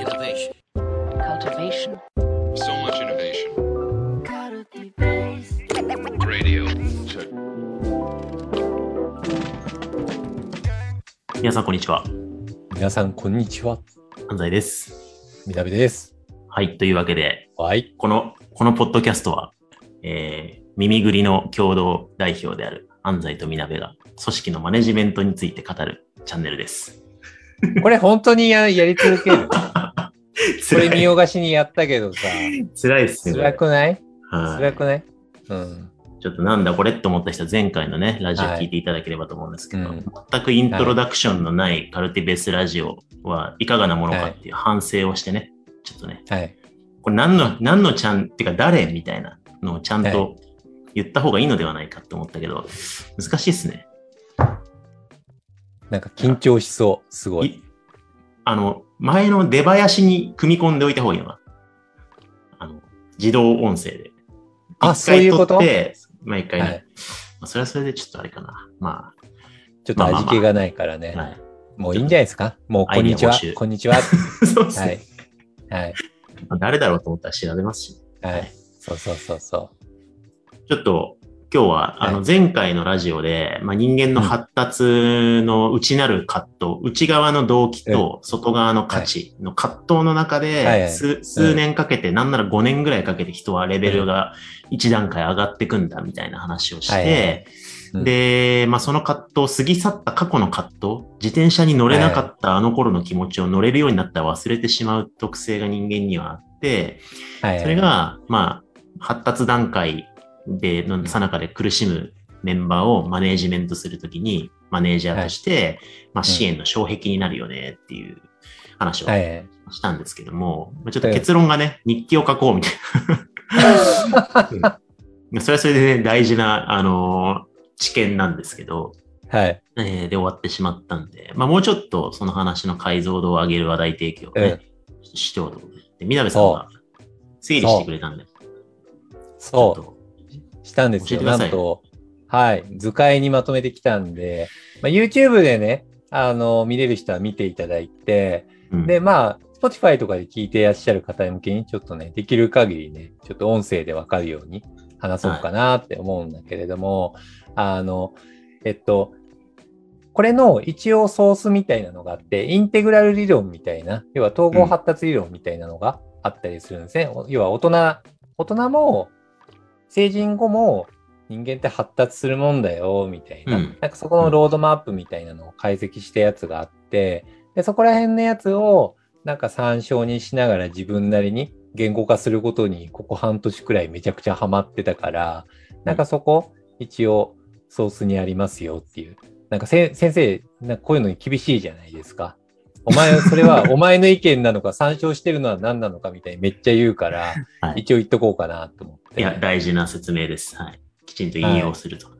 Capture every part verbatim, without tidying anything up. Innovation. Cultivation. So much innovation. Cultivation. Radio. Check. 皆さんこんにちは。皆さんこんにちは。安西です。三上です。はい、というわけで、はい、このこのポッドキャストは、えー、耳ぐりの共同代表である安西と三上が組織のマネジメントについて語るチャンネルです。これ本当に や, やり続ける。これ見よがしにやったけどさ、辛いっすね。辛くない？辛くない？うん。ちょっとなんだこれって思った人は前回のね、ラジオ聞いていただければと思うんですけど、はい、うん、全くイントロダクションのないカルティベースラジオはいかがなものかっていう反省をしてね、ちょっとね、はい、これ何の、何のちゃん、ってか誰みたいなのをちゃんと言った方がいいのではないかって思ったけど、難しいっすね。なんか緊張しそう、すごい。いあの、前の出囃子に組み込んでおいた方がいいのか。あの、自動音声で。あ、そういうこと毎回ね、はい、まあ、それはそれでちょっとあれかな、まあ、ちょっと味気がないからね、まあまあまあ、もういいんじゃないですか、もうこんにちはこんにちはそうですね、はい、はい、誰だろうと思ったら調べますし、はい、はい、そうそうそうそう、ちょっと今日はあの前回のラジオで、はい、まあ、人間の発達の内なる葛藤、うん、内側の動機と外側の価値の葛藤の中で、はいはい、数, 数年かけて、うん、なんならごねんぐらいかけて人はレベルが一段階上がってくんだみたいな話をして、はいはい、うん、で、まあ、その葛藤、過ぎ去った過去の葛藤、自転車に乗れなかったあの頃の気持ちを乗れるようになったら忘れてしまう特性が人間にはあって、はいはい、それが、まあ、発達段階で、のさなかで苦しむメンバーをマネージメントするときに、マネージャーとして、はい、まあ、支援の障壁になるよねっていう話をしたんですけども、はい、ちょっと結論がね、日記を書こうみたいな、うん。それはそれでね、大事な、あのー、知見なんですけど、はい、えー、で終わってしまったんで、まあ、もうちょっとその話の解像度を上げる話題提供をね、うん、しようと思って、みなべさんが整理してくれたんで。そう。したんですよ。なんと、はい、図解にまとめてきたんで、まあ、YouTube でね、あの、見れる人は見ていただいて、うん、で、まあ、Spotify とかで聞いていらっしゃる方向けに、ちょっとね、できる限りね、ちょっと音声でわかるように話そうかなって思うんだけれども、はい、あの、えっと、これの一応ソースみたいなのがあって、インテグラル理論みたいな、要は統合発達理論みたいなのがあったりするんですね。うん、要は大人、大人も、成人後も人間って発達するもんだよみたいな、うん、なんかそこのロードマップみたいなのを解析したやつがあって、でそこら辺のやつをなんか参照にしながら自分なりに言語化することにここ半年くらいめちゃくちゃハマってたから、なんかそこ一応ソースにありますよっていう、なんかせ先生なんかこういうのに厳しいじゃないですか。お前それはお前の意見なのか参照してるのは何なのかみたいにめっちゃ言うから、はい、一応言っとこうかなと思って。いや、大事な説明です。はい。きちんと引用すると、はい、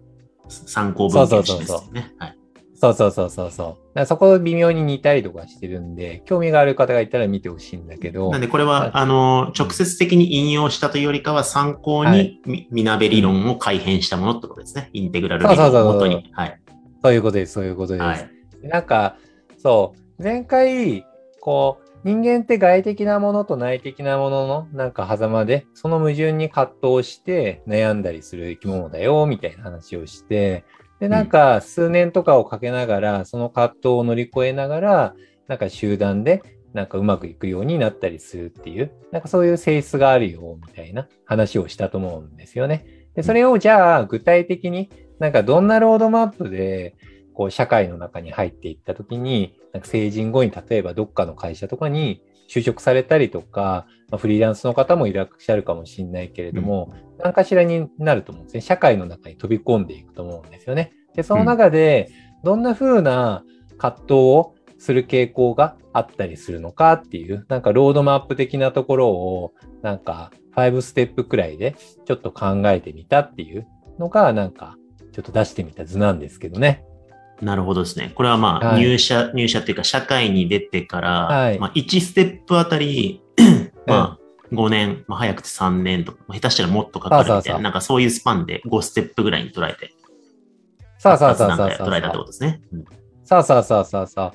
参考文献ですよね。はい。そうそうそうそうそう。だそこ微妙に似たりとかしてるんで、興味がある方がいたら見てほしいんだけど。なんでこれはあの直接的に引用したというよりかは参考にみなべ理論を改変したものってことですね。インテグラル理論を元に。はい。そういうことです。そういうことです。はい、なんかそう。前回、こう、人間って外的なものと内的なもののなんか狭間で、その矛盾に葛藤して悩んだりする生き物だよ、みたいな話をして、で、なんか数年とかをかけながら、その葛藤を乗り越えながら、なんか集団で、なんかうまくいくようになったりするっていう、なんかそういう性質があるよ、みたいな話をしたと思うんですよね。で、それをじゃあ具体的になんかどんなロードマップで、こう社会の中に入っていったときに、なんか成人後に例えばどっかの会社とかに就職されたりとか、まあ、フリーランスの方もいらっしゃるかもしれないけれども、うん、何かしらになると思うんですね。社会の中に飛び込んでいくと思うんですよね。で、その中でどんな風な葛藤をする傾向があったりするのかっていう、なんかロードマップ的なところをなんかごステップくらいでちょっと考えてみたっていうのがなんかちょっと出してみた図なんですけどね。なるほどですね。これはまあ、はい、入社、入社っていうか社会に出てから、はい、まあいちステップあたり、まあごねん、まあ、早くてさんねんとか、下手したらもっとかかるみたいな、そうそうそう、なんかそういうスパンでごステップぐらいに捉えて、さあさあさあさあさあ。捉えたってことですね。さあさあさあさあさあ。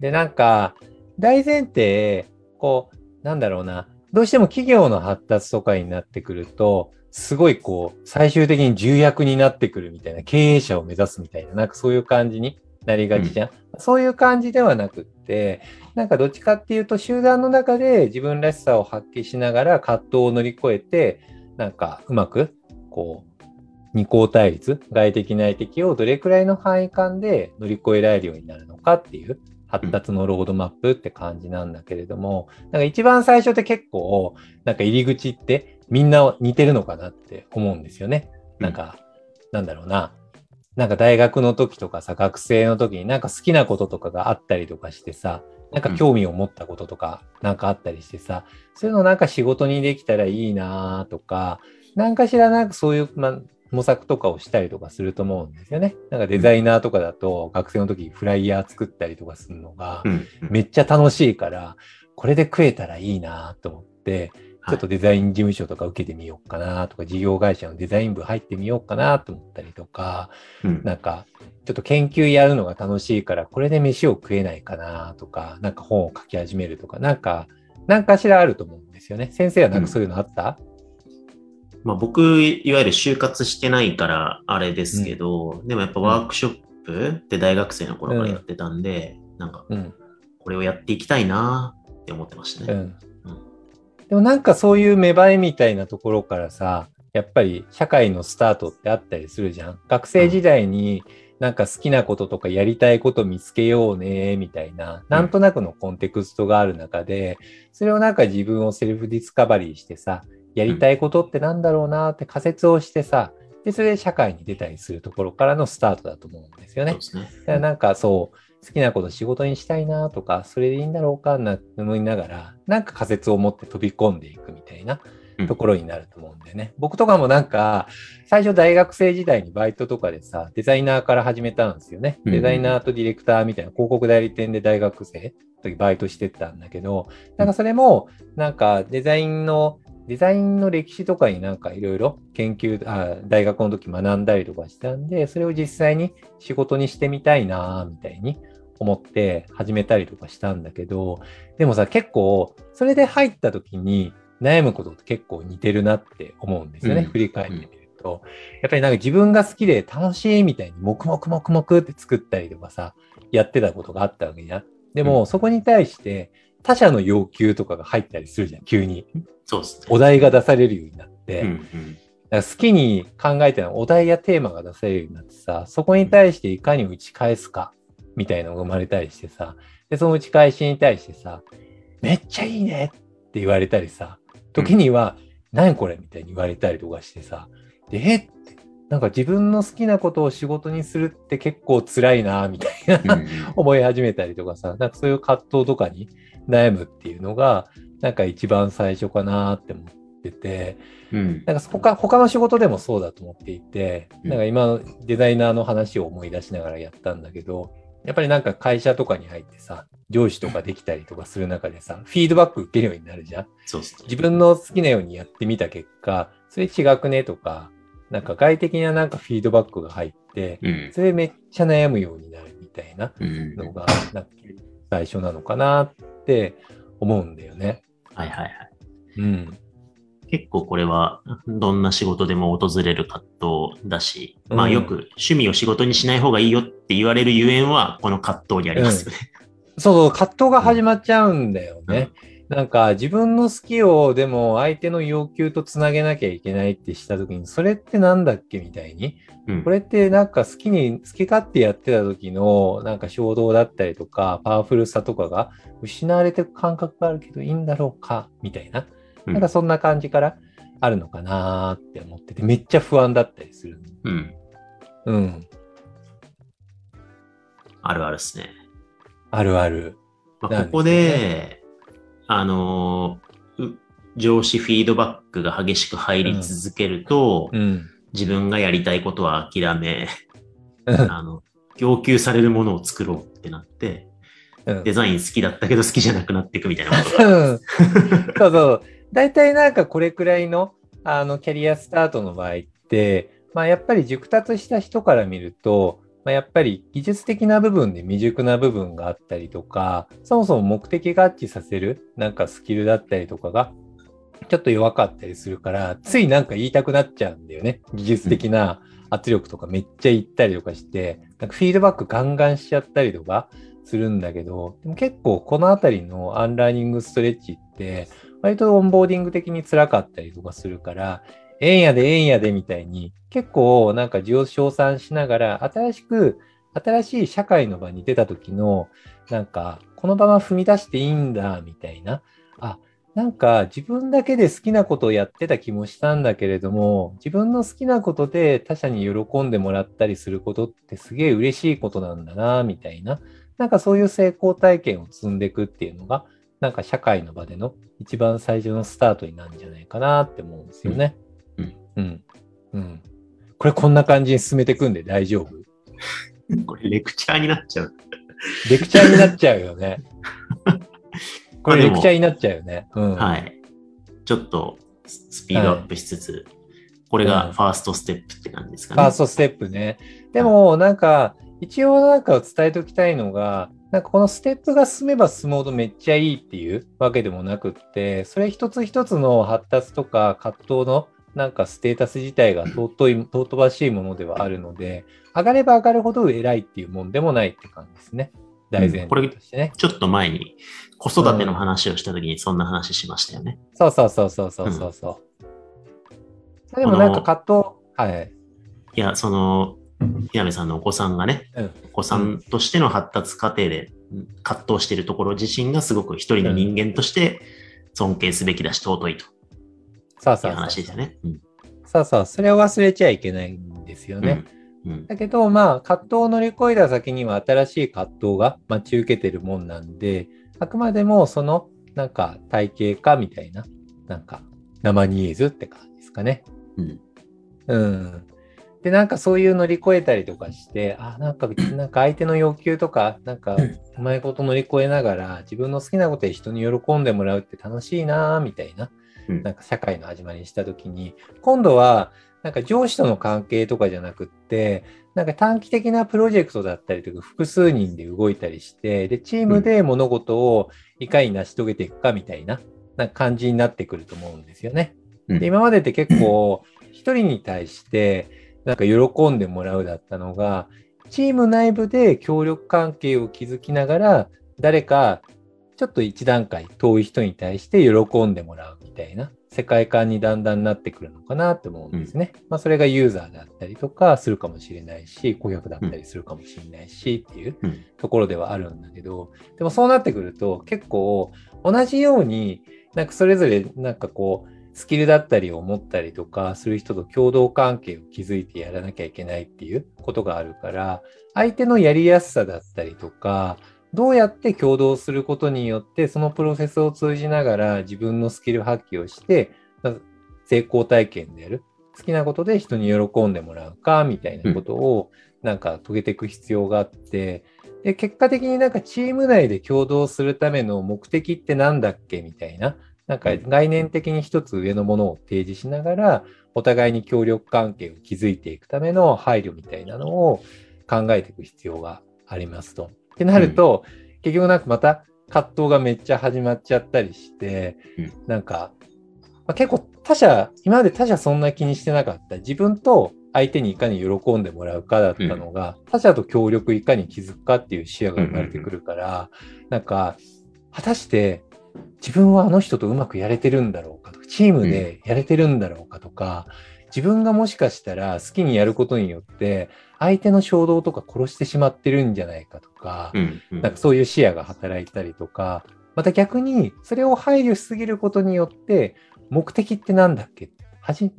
で、なんか、大前提、こうなんだろうな、どうしても企業の発達とかになってくるとすごいこう最終的に重役になってくるみたいな、経営者を目指すみたいな、なんかそういう感じになりがちじゃん、うん、そういう感じではなくって、なんかどっちかっていうと集団の中で自分らしさを発揮しながら葛藤を乗り越えて、なんかうまくこう二項対立、外的内的をどれくらいの範囲間で乗り越えられるようになるのかっていう発達のロードマップって感じなんだけれども、なんか一番最初って結構なんか入り口ってみんな似てるのかなって思うんですよね。なんか、なんだろうな、なんか大学の時とかさ、学生の時になんか好きなこととかがあったりとかしてさ、なんか興味を持ったこととかなんかあったりしてさ、そういうのなんか仕事にできたらいいなとか、なんかしらなんかそういう、まあ模索とかをしたりとかすると思うんですよね。なんかデザイナーとかだと学生の時フライヤー作ったりとかするのがめっちゃ楽しいから、これで食えたらいいなと思ってちょっとデザイン事務所とか受けてみようかなとか、事業会社のデザイン部入ってみようかなと思ったりとか、なんかちょっと研究やるのが楽しいからこれで飯を食えないかなとか、なんか本を書き始めるとか、なんか何かしらあると思うんですよね。先生はなんかそういうのあった？まあ、僕いわゆる就活してないからあれですけど、うん、でもやっぱワークショップって大学生の頃からやってたんで、うん、なんかこれをやっていきたいなって思ってましたね、うんうん、でもなんかそういう芽生えみたいなところからさ、やっぱり社会のスタートってあったりするじゃん。学生時代になんか好きなこととかやりたいこと見つけようねみたいな、なんとなくのコンテクストがある中で、それをなんか自分をセルフディスカバリーしてさ、やりたいことってなんだろうなって仮説をしてさ、でそれで社会に出たりするところからのスタートだと思うんですよね。そうですね。だからなんかそう好きなこと仕事にしたいなとか、それでいいんだろうかなと思いながら、なんか仮説を持って飛び込んでいくみたいなところになると思うんだよね、うん、僕とかもなんか最初大学生時代にバイトとかでさ、デザイナーから始めたんですよね。デザイナーとディレクターみたいな、広告代理店で大学生の時バイトしてたんだけど、なんかそれもなんかデザインのデザインの歴史とかになんかいろいろ研究、あ、大学の時学んだりとかしたんで、それを実際に仕事にしてみたいなみたいに思って始めたりとかしたんだけど、でもさ、結構それで入った時に悩むことって結構似てるなって思うんですよね、うん、振り返ってみると、うん、やっぱりなんか自分が好きで楽しいみたいに黙々黙々って作ったりとかさ、やってたことがあったわけじゃん。でもそこに対して他者の要求とかが入ったりするじゃん、急に。そうですね、お題が出されるようになって、うんうん、だから好きに考えてるお題やテーマが出されるようになってさ、そこに対していかに打ち返すかみたいなのが生まれたりしてさ、でその打ち返しに対してさ、めっちゃいいねって言われたりさ、時には、うん、何これみたいに言われたりとかしてさ、でえってなんか自分の好きなことを仕事にするって結構辛いなみたいな、うん、思い始めたりとかさ、なんかそういう葛藤とかに悩むっていうのがなんか一番最初かなって思ってて、うん、なんか他、他の仕事でもそうだと思っていて、うん、なんか今のデザイナーの話を思い出しながらやったんだけど、やっぱりなんか会社とかに入ってさ、上司とかできたりとかする中でさ、フィードバック受けるようになるじゃん。そうそう、自分の好きなようにやってみた結果、それ違くねとか、なんか外的ななんかフィードバックが入って、うん、それめっちゃ悩むようになるみたいなのがなんか最初なのかなって思うんだよね。はいはいはい、うん、結構これはどんな仕事でも訪れる葛藤だし、うん、まあよく趣味を仕事にしない方がいいよって言われるゆえんはこの葛藤にありますよね、うん、そうそう、葛藤が始まっちゃうんだよね、うん、なんか自分の好きをでも相手の要求とつなげなきゃいけないってした時に、それってなんだっけみたいに、うん、これってなんか好きに好き勝手やってた時のなんか衝動だったりとかパワフルさとかが失われていく感覚があるけどいいんだろうかみたいな、なんかそんな感じからあるのかなって思ってて、めっちゃ不安だったりする。うん、うん、あるあるっすね。あるある。まあ、ここで、ね、あの上司フィードバックが激しく入り続けると、うんうん、自分がやりたいことは諦め、あの要求されるものを作ろうってなって。デザイン好きだったけど好きじゃなくなっていくみたいなことが、うん、そうそう、大体なんかこれくらい の, あのキャリアスタートの場合って、まあ、やっぱり熟達した人から見ると、まあ、やっぱり技術的な部分で未熟な部分があったりとか、そもそも目的合致させるなんかスキルだったりとかがちょっと弱かったりするから、ついなんか言いたくなっちゃうんだよね。技術的な圧力とかめっちゃ言ったりとかして、うん、なんかフィードバックガンガンしちゃったりとかするんだけど、でも結構このあたりのアンラーニングストレッチって割とオンボーディング的に辛かったりとかするから、えんやでえんやでみたいに結構なんか自を称賛しながら、新しく新しい社会の場に出た時のなんかこの場は踏み出していいんだみたいな、あ、なんか自分だけで好きなことをやってた気もしたんだけれども、自分の好きなことで他者に喜んでもらったりすることってすげえ嬉しいことなんだなみたいな、なんかそういう成功体験を積んでいくっていうのがなんか社会の場での一番最初のスタートになるんじゃないかなって思うんですよね。うんうんうん、これこんな感じに進めていくんで大丈夫？これレクチャーになっちゃう。レクチャーになっちゃうよね。これレクチャーになっちゃうよね。うん、はい。ちょっとスピードアップしつつ、はい、これがファーストステップって感じですかね。うん、ファーストステップね。でもなんか一応なんかを伝えておきたいのが、なんかこのステップが進めば進むほどめっちゃいいっていうわけでもなくって、それ一つ一つの発達とか葛藤のなんかステータス自体が尊い尊ばしいものではあるので、上がれば上がるほど偉いっていうもんでもないって感じですね。大前提としてね、うん、これちょっと前に子育ての話をした時にそんな話しましたよね。うん、そうそうそうそうそうそうそう、うん、でもなんか葛藤、はい、いやその稲部さんのお子さんがね、うん、お子さんとしての発達過程で葛藤しているところ自身がすごく一人の人間として尊敬すべきだし尊いという話だね。そうそう、それを忘れちゃいけないんですよね。うんうん、だけどまあ葛藤を乗り越えた先には新しい葛藤が待ち受けてるもんなんで、あくまでもそのなんか体系化みたいな、なんか生ニーズって感じですかね。うん、うんでなんかそういう乗り越えたりとかして、あなんかなんか相手の要求とかなんかうまいこと乗り越えながら自分の好きなことで人に喜んでもらうって楽しいなみたいな、なんか社会の始まりにした時に、今度はなんか上司との関係とかじゃなくって、なんか短期的なプロジェクトだったりとか複数人で動いたりして、でチームで物事をいかに成し遂げていくかみたいな、なんか感じになってくると思うんですよね。で今までって結構一人に対してなんか喜んでもらうだったのが、チーム内部で協力関係を築きながら誰かちょっと一段階遠い人に対して喜んでもらうみたいな世界観にだんだんなってくるのかなって思うんですね。うんまあ、それがユーザーだったりとかするかもしれないし、顧客だったりするかもしれないしっていうところではあるんだけど、でもそうなってくると結構同じようになんかそれぞれなんかこうスキルだったりを持ったりとかする人と共同関係を築いてやらなきゃいけないっていうことがあるから、相手のやりやすさだったりとか、どうやって共同することによってそのプロセスを通じながら自分のスキル発揮をして成功体験でやる、好きなことで人に喜んでもらうかみたいなことをなんか遂げていく必要があって、で結果的になんかチーム内で共同するための目的ってなんだっけみたいな、なんか概念的に一つ上のものを提示しながらお互いに協力関係を築いていくための配慮みたいなのを考えていく必要がありますと。ってなると、うん、結局なんかまた葛藤がめっちゃ始まっちゃったりして、うん、なんか、まあ、結構他者、今まで他者そんな気にしてなかった、自分と相手にいかに喜んでもらうかだったのが、うん、他者と協力いかに築くかっていう視野が生まれてくるから、うん、なんか果たして自分はあの人とうまくやれてるんだろうかとか、チームでやれてるんだろうかとか、うん、自分がもしかしたら好きにやることによって相手の衝動とか殺してしまってるんじゃないかとか、うんうん、なんかそういう視野が働いたりとか、また逆にそれを配慮しすぎることによって目的ってなんだっけ、はじ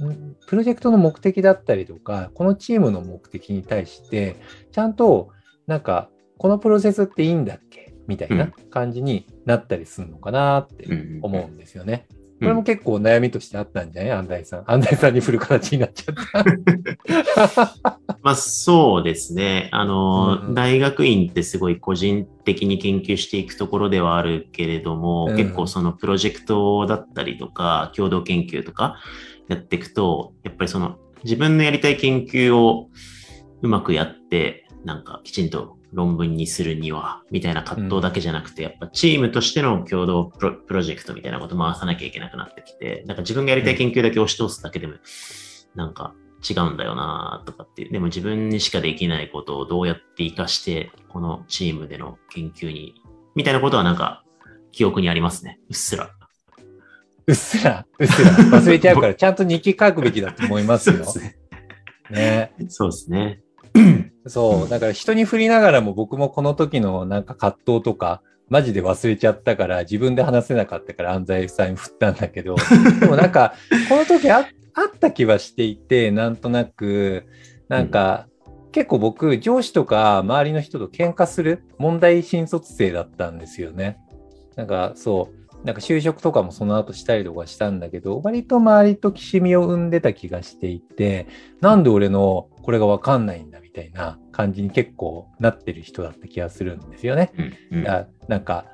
プロジェクトの目的だったりとか、このチームの目的に対してちゃんとなんかこのプロセスっていいんだっけみたいな感じになったりするのかなって思うんですよね。うん、これも結構悩みとしてあったんじゃない？安西さん。安西さんに振る形になっちゃった。まあそうですね。あの、うん、大学院ってすごい個人的に研究していくところではあるけれども、うん、結構そのプロジェクトだったりとか、共同研究とかやっていくと、やっぱりその自分のやりたい研究をうまくやって、なんかきちんと論文にするにはみたいな葛藤だけじゃなくて、やっぱチームとしての共同プ ロ, プロジェクトみたいなことを回さなきゃいけなくなってきて、なんか自分がやりたい研究だけ押し通すだけでもなんか違うんだよなとかって、でも自分にしかできないことをどうやって活かしてこのチームでの研究にみたいなことはなんか記憶にありますね。うっすらうっすらうっすら忘れちゃうからちゃんと日記書くべきだと思いますよ。そうですね。ね。そうですね。そうだから人に振りながらも僕もこの時のなんか葛藤とかマジで忘れちゃったから自分で話せなかったから安西さんに振ったんだけど、でもなんかこの時ああった気はしていて、なんとなくなんか、うん、結構僕上司とか周りの人と喧嘩する問題新卒生だったんですよね。なんかそうなんか就職とかもその後したりとかしたんだけど、割と周りときしみを生んでた気がしていて、なんで俺のこれが分かんないんだみたいな感じに結構なってる人だった気がするんですよね。うんうん、なんか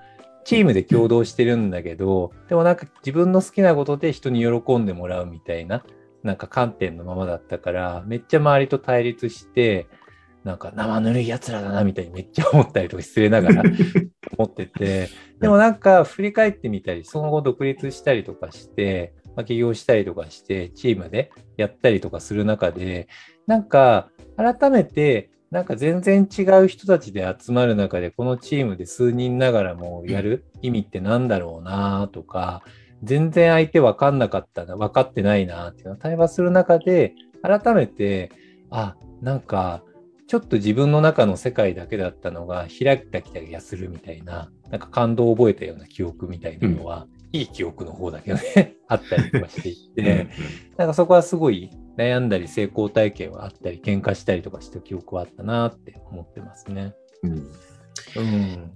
チームで共同してるんだけど、でもなんか自分の好きなことで人に喜んでもらうみたいななんか観点のままだったから、めっちゃ周りと対立してなんか生ぬるいやつらだなみたいにめっちゃ思ったりとか失礼ながら思ってて、でもなんか振り返ってみたりその後独立したりとかして、まあ、起業したりとかしてチームでやったりとかする中で、なんか改めてなんか全然違う人たちで集まる中でこのチームで数人ながらもやる意味ってなんだろうなとか、全然相手分かんなかったな分かってないなっていうのを対話する中で改めて、あなんかちょっと自分の中の世界だけだったのが開いた気がするみたいな、なんか感動を覚えたような記憶みたいなのは、うん、いい記憶の方だけどねあったりとかしていてなんかそこはすごい悩んだり成功体験はあったり喧嘩したりとかした記憶はあったなって思ってますね。うん、うん、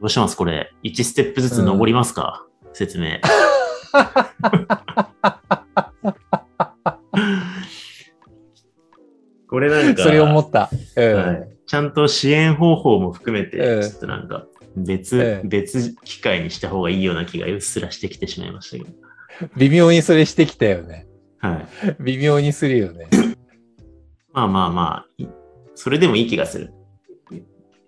どうしますこれいちステップずつ登りますか、うん、説明これなんかそれ思った、うんはい、ちゃんと支援方法も含めて、うん、ちょっとなんか 別,、うん、別機会にした方がいいような気がうっすらしてきてしまいましたけど、微妙にそれしてきたよね。はい、微妙にするよね。まあまあまあそれでもいい気がする。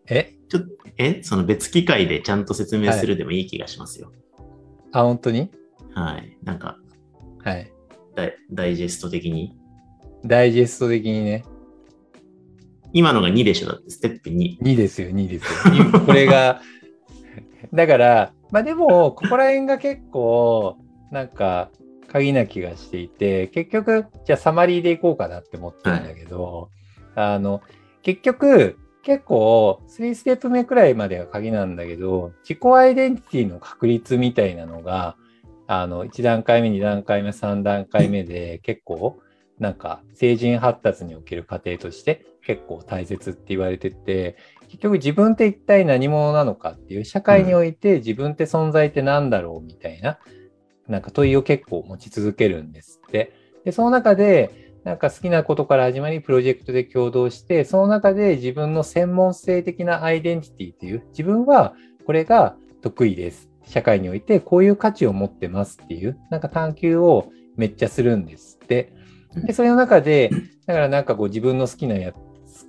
えちょっとえその別機会でちゃんと説明するでもいい気がしますよ。はい、あ本当に？はいなんかはいダイ、ダイジェスト的にダイジェスト的にね。今のがにでしょだってステップに。にですよにですよ。これがだからまあでもここら辺が結構なんか鍵な気がしていて、結局じゃあサマリーでいこうかなって思ってるんだけど、はい、あの結局結構さんステップ目くらいまでが鍵なんだけど、自己アイデンティティの確立みたいなのがあのいち段階目に段階目さん段階目で結構なんか成人発達における過程として結構大切って言われてて、結局自分って一体何者なのかっていう社会において自分って存在ってなんだろうみたいな、うんなんか問いを結構持ち続けるんですって。で、その中で、なんか好きなことから始まり、プロジェクトで共同して、その中で自分の専門性的なアイデンティティっていう、自分はこれが得意です。社会においてこういう価値を持ってますっていう、なんか探求をめっちゃするんですって。で、それの中で、だからなんかこう自分の好きなや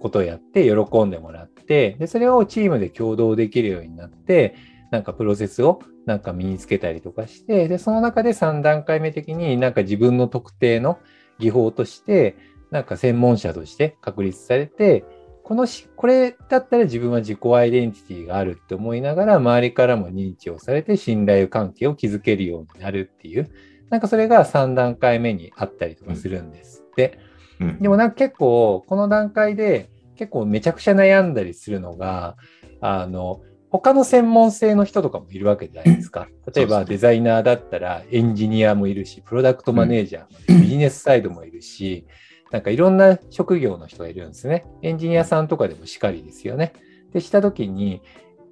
ことをやって喜んでもらって、で、それをチームで共同できるようになって、なんかプロセスをなんか身につけたりとかして、で、その中でさん段階目的になんか自分の特定の技法として、なんか専門者として確立されて、このし、これだったら自分は自己アイデンティティがあるって思いながら、周りからも認知をされて信頼関係を築けるようになるっていう、なんかそれがさん段階目にあったりとかするんですって。うんうん、でもなんか結構、この段階で結構めちゃくちゃ悩んだりするのが、あの、他の専門性の人とかもいるわけじゃないですか。例えばデザイナーだったらエンジニアもいるし、プロダクトマネージャー、うん、ビジネスサイドもいるし、なんかいろんな職業の人がいるんですね。エンジニアさんとかでもしかりですよね。で、したときに、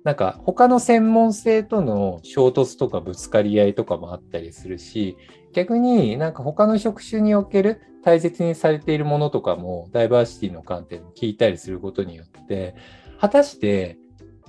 なんか他の専門性との衝突とかぶつかり合いとかもあったりするし、逆になんか他の職種における大切にされているものとかもダイバーシティの観点に聞いたりすることによって、果たして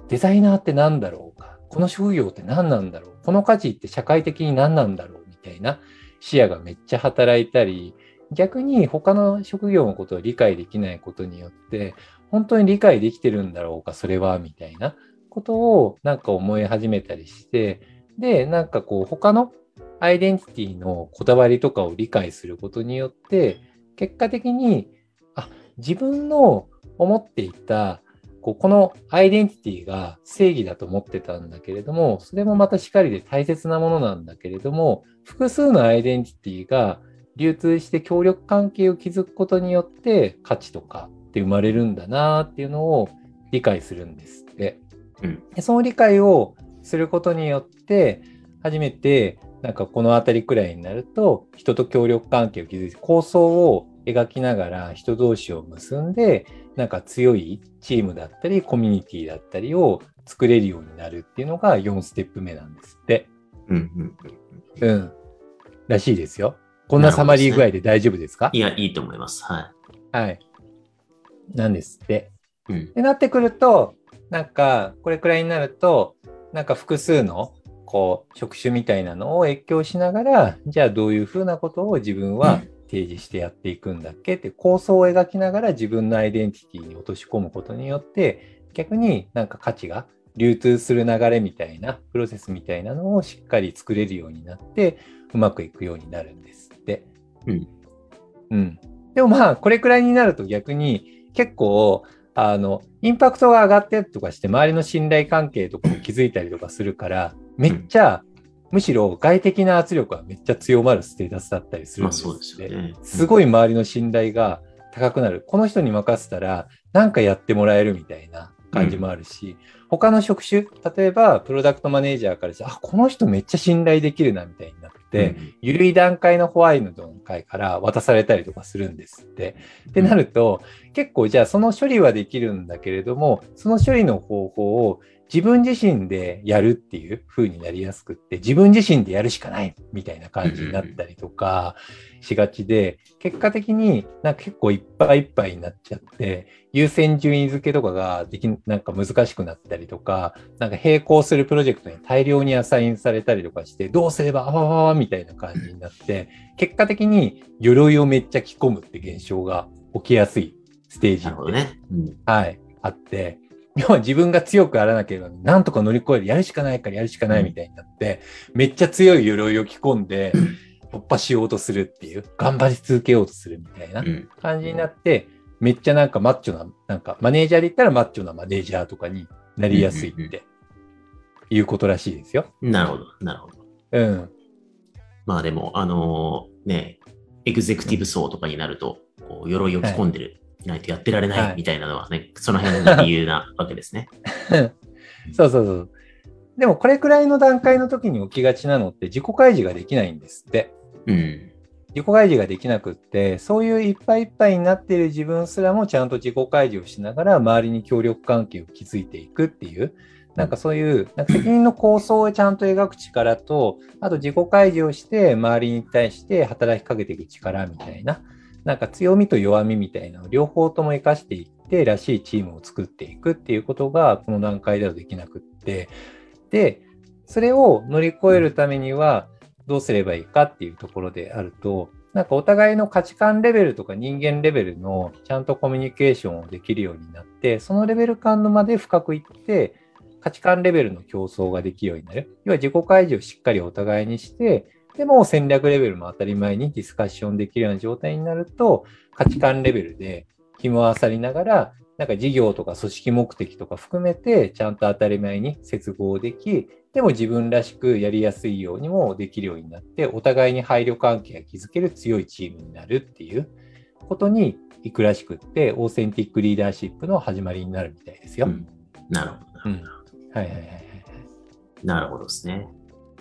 デザイナーって何だろうか、この職業って何なんだろう、この価値って社会的に何なんだろうみたいな視野がめっちゃ働いたり、逆に他の職業のことを理解できないことによって本当に理解できてるんだろうかそれはみたいなことをなんか思い始めたりして、でなんかこう他のアイデンティティのこだわりとかを理解することによって結果的にあ自分の思っていたこうこのアイデンティティが正義だと思ってたんだけれども、それもまたしかりで大切なものなんだけれども、複数のアイデンティティが流通して協力関係を築くことによって価値とかって生まれるんだなっていうのを理解するんですって、うん、でその理解をすることによって初めてなんかこのあたりくらいになると人と協力関係を築いて構想を描きながら人同士を結んでなんか強いチームだったりコミュニティだったりを作れるようになるっていうのがよんステップ目なんですって、うんうんうん、らしいですよ。こんなサマリー具合で大丈夫ですか？いや、いいと思います。はい。はい。なんですって。うん。でなってくると、なんかこれくらいになると、なんか複数のこう職種みたいなのを越境しながら、じゃあどういうふうなことを自分は提示してやっていくんだっけって構想を描きながら自分のアイデンティティに落とし込むことによって、逆になんか価値が流通する流れみたいなプロセスみたいなのをしっかり作れるようになって、うまくいくようになるんです。うんうん、でもまあこれくらいになると逆に結構あのインパクトが上がってとかして周りの信頼関係とかを築いたりとかするからめっちゃ、うん、むしろ外的な圧力がめっちゃ強まるステータスだったりするんです、まあそうですよね、うん、すごい周りの信頼が高くなる。この人に任せたらなんかやってもらえるみたいな感じもあるし、うん、他の職種例えばプロダクトマネージャーからしてあこの人めっちゃ信頼できるなみたいになって、うん、緩い段階のホワイトの段階から渡されたりとかするんですって、うん、ってなると結構じゃあその処理はできるんだけれどもその処理の方法を自分自身でやるっていう風になりやすくって自分自身でやるしかないみたいな感じになったりとかしがちで、結果的になんか結構いっぱいいっぱいになっちゃって優先順位付けとかができなんか難しくなったりとかなんか並行するプロジェクトに大量にアサインされたりとかしてどうすればあわわわみたいな感じになって結果的に鎧をめっちゃ着込むって現象が起きやすいステージなるほどね、うん、はいあって要は自分が強くあらなければなんとか乗り越えるやるしかないからやるしかないみたいになって、うん、めっちゃ強い鎧を着込んで突破しようとするっていう頑張り続けようとするみたいな感じになって、うん、めっちゃなんかマッチョななんかマネージャーで言ったらマッチョなマネージャーとかになりやすいって、うんうんうん、いうことらしいですよ。なるほどなるほど。うん。まあでもあのー、ねエグゼクティブ層とかになるとこう鎧を着込んでる。はいないとやってられないみたいなのはね、はい、その辺の理由なわけですね。そうそうそう。でもこれくらいの段階の時に起きがちなのって自己開示ができないんですって。うん、自己開示ができなくって、そういういっぱいいっぱいになっている自分すらもちゃんと自己開示をしながら周りに協力関係を築いていくっていう、なんかそういうなんか責任の構想をちゃんと描く力と、あと自己開示をして周りに対して働きかけていく力みたいな。なんか強みと弱みみたいなのを両方とも生かしていってらしいチームを作っていくっていうことがこの段階ではできなくって、でそれを乗り越えるためにはどうすればいいかっていうところであると、なんかお互いの価値観レベルとか人間レベルのちゃんとコミュニケーションをできるようになって、そのレベル感まで深くいって価値観レベルの競争ができるようになる。要は自己開示をしっかりお互いにしてでも戦略レベルも当たり前にディスカッションできるような状態になると、価値観レベルで紐合わさりながら、なんか事業とか組織目的とか含めてちゃんと当たり前に接合でき、でも自分らしくやりやすいようにもできるようになって、お互いに配慮関係が築ける強いチームになるっていうことにいくらしくって、オーセンティックリーダーシップの始まりになるみたいですよ。うん、なるほど、なるほど、うん。はいはいはいはい。なるほどですね。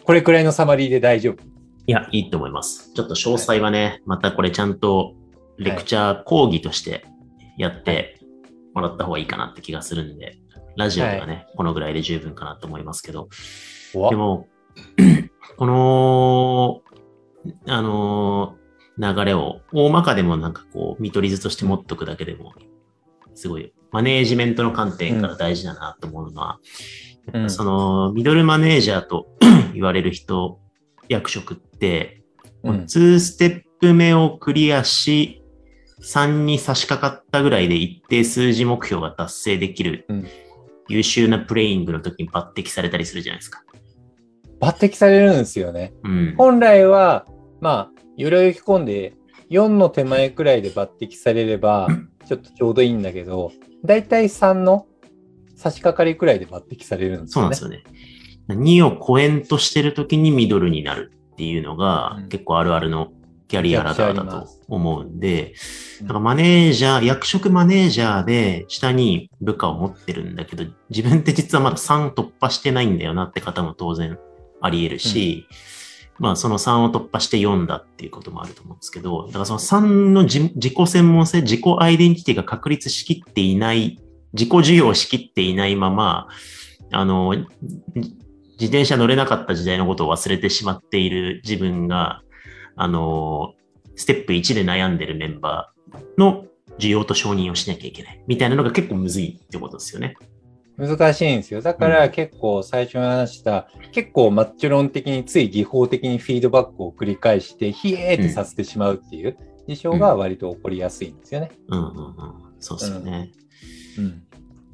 これくらいのサマリーで大丈夫？いや、いいと思います。ちょっと詳細はね、はい、またこれちゃんとレクチャー講義としてやってもらった方がいいかなって気がするんで、ラジオではね、はい、このぐらいで十分かなと思いますけど、でも、この、あのー、流れを大まかでもなんかこう、見取り図として持っとくだけでも、すごい、マネージメントの観点から大事だなと思うのは、うん、その、ミドルマネージャーと言われる人、役職って、ツーステップ目をクリアし、さんに差し掛かったぐらいで一定数字目標が達成できる、うん、優秀なプレイングの時に抜擢されたりするじゃないですか。抜擢されるんですよね。うん、本来は、まあ、より引き込んでよんの手前くらいで抜擢されれば、ちょっとちょうどいいんだけど、だいたいさんの差し掛かりくらいで抜擢されるんですよね。そうなんですよね。にを超えんとしてる時にミドルになるっていうのが、うん、結構あるあるのキャリアラダーだと思うんで、なんかマネージャー、役職マネージャーで下に部下を持ってるんだけど、自分って実はまださん突破してないんだよなって方も当然あり得るし、うん、まあそのさんを突破してよんだっていうこともあると思うんですけど、だからそのさんの自己専門性、自己アイデンティティが確立しきっていない、自己授業しきっていないまま、あの、自転車乗れなかった時代のことを忘れてしまっている自分が、あの、ステップいちで悩んでるメンバーの需要と承認をしなきゃいけないみたいなのが結構むずいってことですよね。難しいんですよ。だから結構最初に話した、うん、結構マッチョ論的につい技法的にフィードバックを繰り返してヒエーってさせてしまうっていう事象が割と起こりやすいんですよね。うんうんうんうん、そうですよね、うんうん。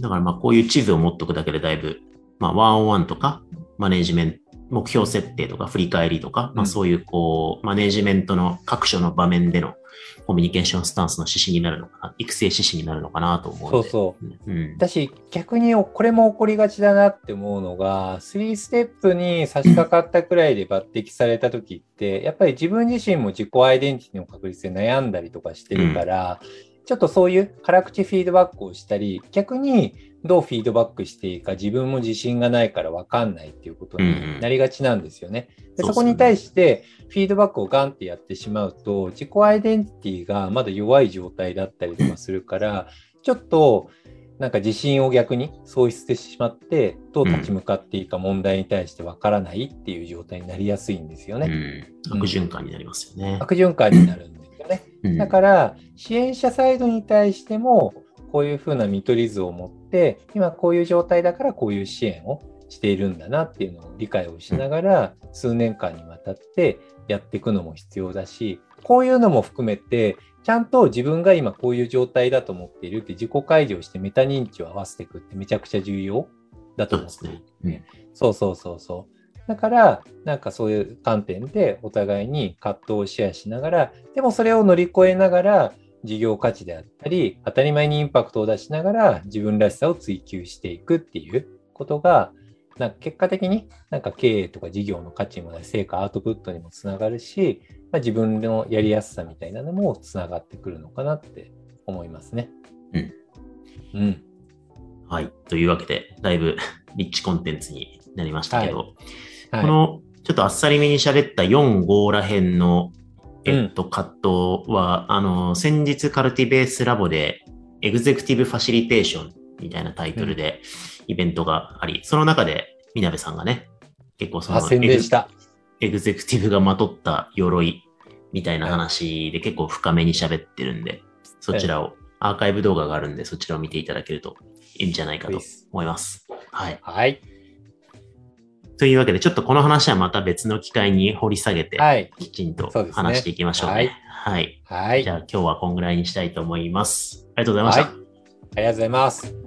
だからまあこういう地図を持っておくだけでだいぶ、まあワンオンワンとかマネジメント目標設定とか振り返りとか、まあ、そういうこうマネジメントの各所の場面でのコミュニケーションスタンスの指針になるのかな、育成指針になるのかなと思うので。そうそう、うん、私逆にこれも起こりがちだなって思うのが、さんステップに差し掛かったくらいで抜擢された時ってやっぱり自分自身も自己アイデンティティの確立で悩んだりとかしてるから、うん、ちょっとそういう辛口フィードバックをしたり、逆にどうフィードバックしていいか自分も自信がないから分かんないっていうことになりがちなんですよね。うんうん、でそこに対してフィードバックをガンってやってしまうと、自己アイデンティティがまだ弱い状態だったりとかするから、ちょっとなんか自信を逆に喪失してしまって、どう立ち向かっていいか問題に対して分からないっていう状態になりやすいんですよね。うんうん、悪循環になりますよね。悪循環になるんですよね。うん、だから支援者サイドに対しても、こういうふうな見取り図を持って、今こういう状態だからこういう支援をしているんだなっていうのを理解をしながら、数年間にわたってやっていくのも必要だし、こういうのも含めて、ちゃんと自分が今こういう状態だと思っているって自己開示をしてメタ認知を合わせていくってめちゃくちゃ重要だと思っている。そうですね。うん。そうそうそうそう。だからなんかそういう観点でお互いに葛藤をシェアしながら、でもそれを乗り越えながら、事業価値であったり、当たり前にインパクトを出しながら自分らしさを追求していくっていうことが、なんか結果的になんか経営とか事業の価値もね、成果アウトプットにもつながるし、まあ、自分のやりやすさみたいなのもつながってくるのかなって思いますね。うん。うん。はい。というわけで、だいぶリッチコンテンツになりましたけど、はいはい、このちょっとあっさりめに喋ったよん、ごらへんのえっと、葛藤は、あの、先日カルティベースラボで、エグゼクティブファシリテーションみたいなタイトルでイベントがあり、うん、その中で、みなべさんがね、結構そのエグ、エグゼクティブがまとった鎧みたいな話で結構深めに喋ってるんで、そちらを、アーカイブ動画があるんで、そちらを見ていただけるといいんじゃないかと思います。はい。はい。というわけで、ちょっとこの話はまた別の機会に掘り下げて、はい、きちんと話していきましょうね。そうですね。はい。はい。はい。じゃあ今日はこんぐらいにしたいと思います。ありがとうございました。はい、ありがとうございます。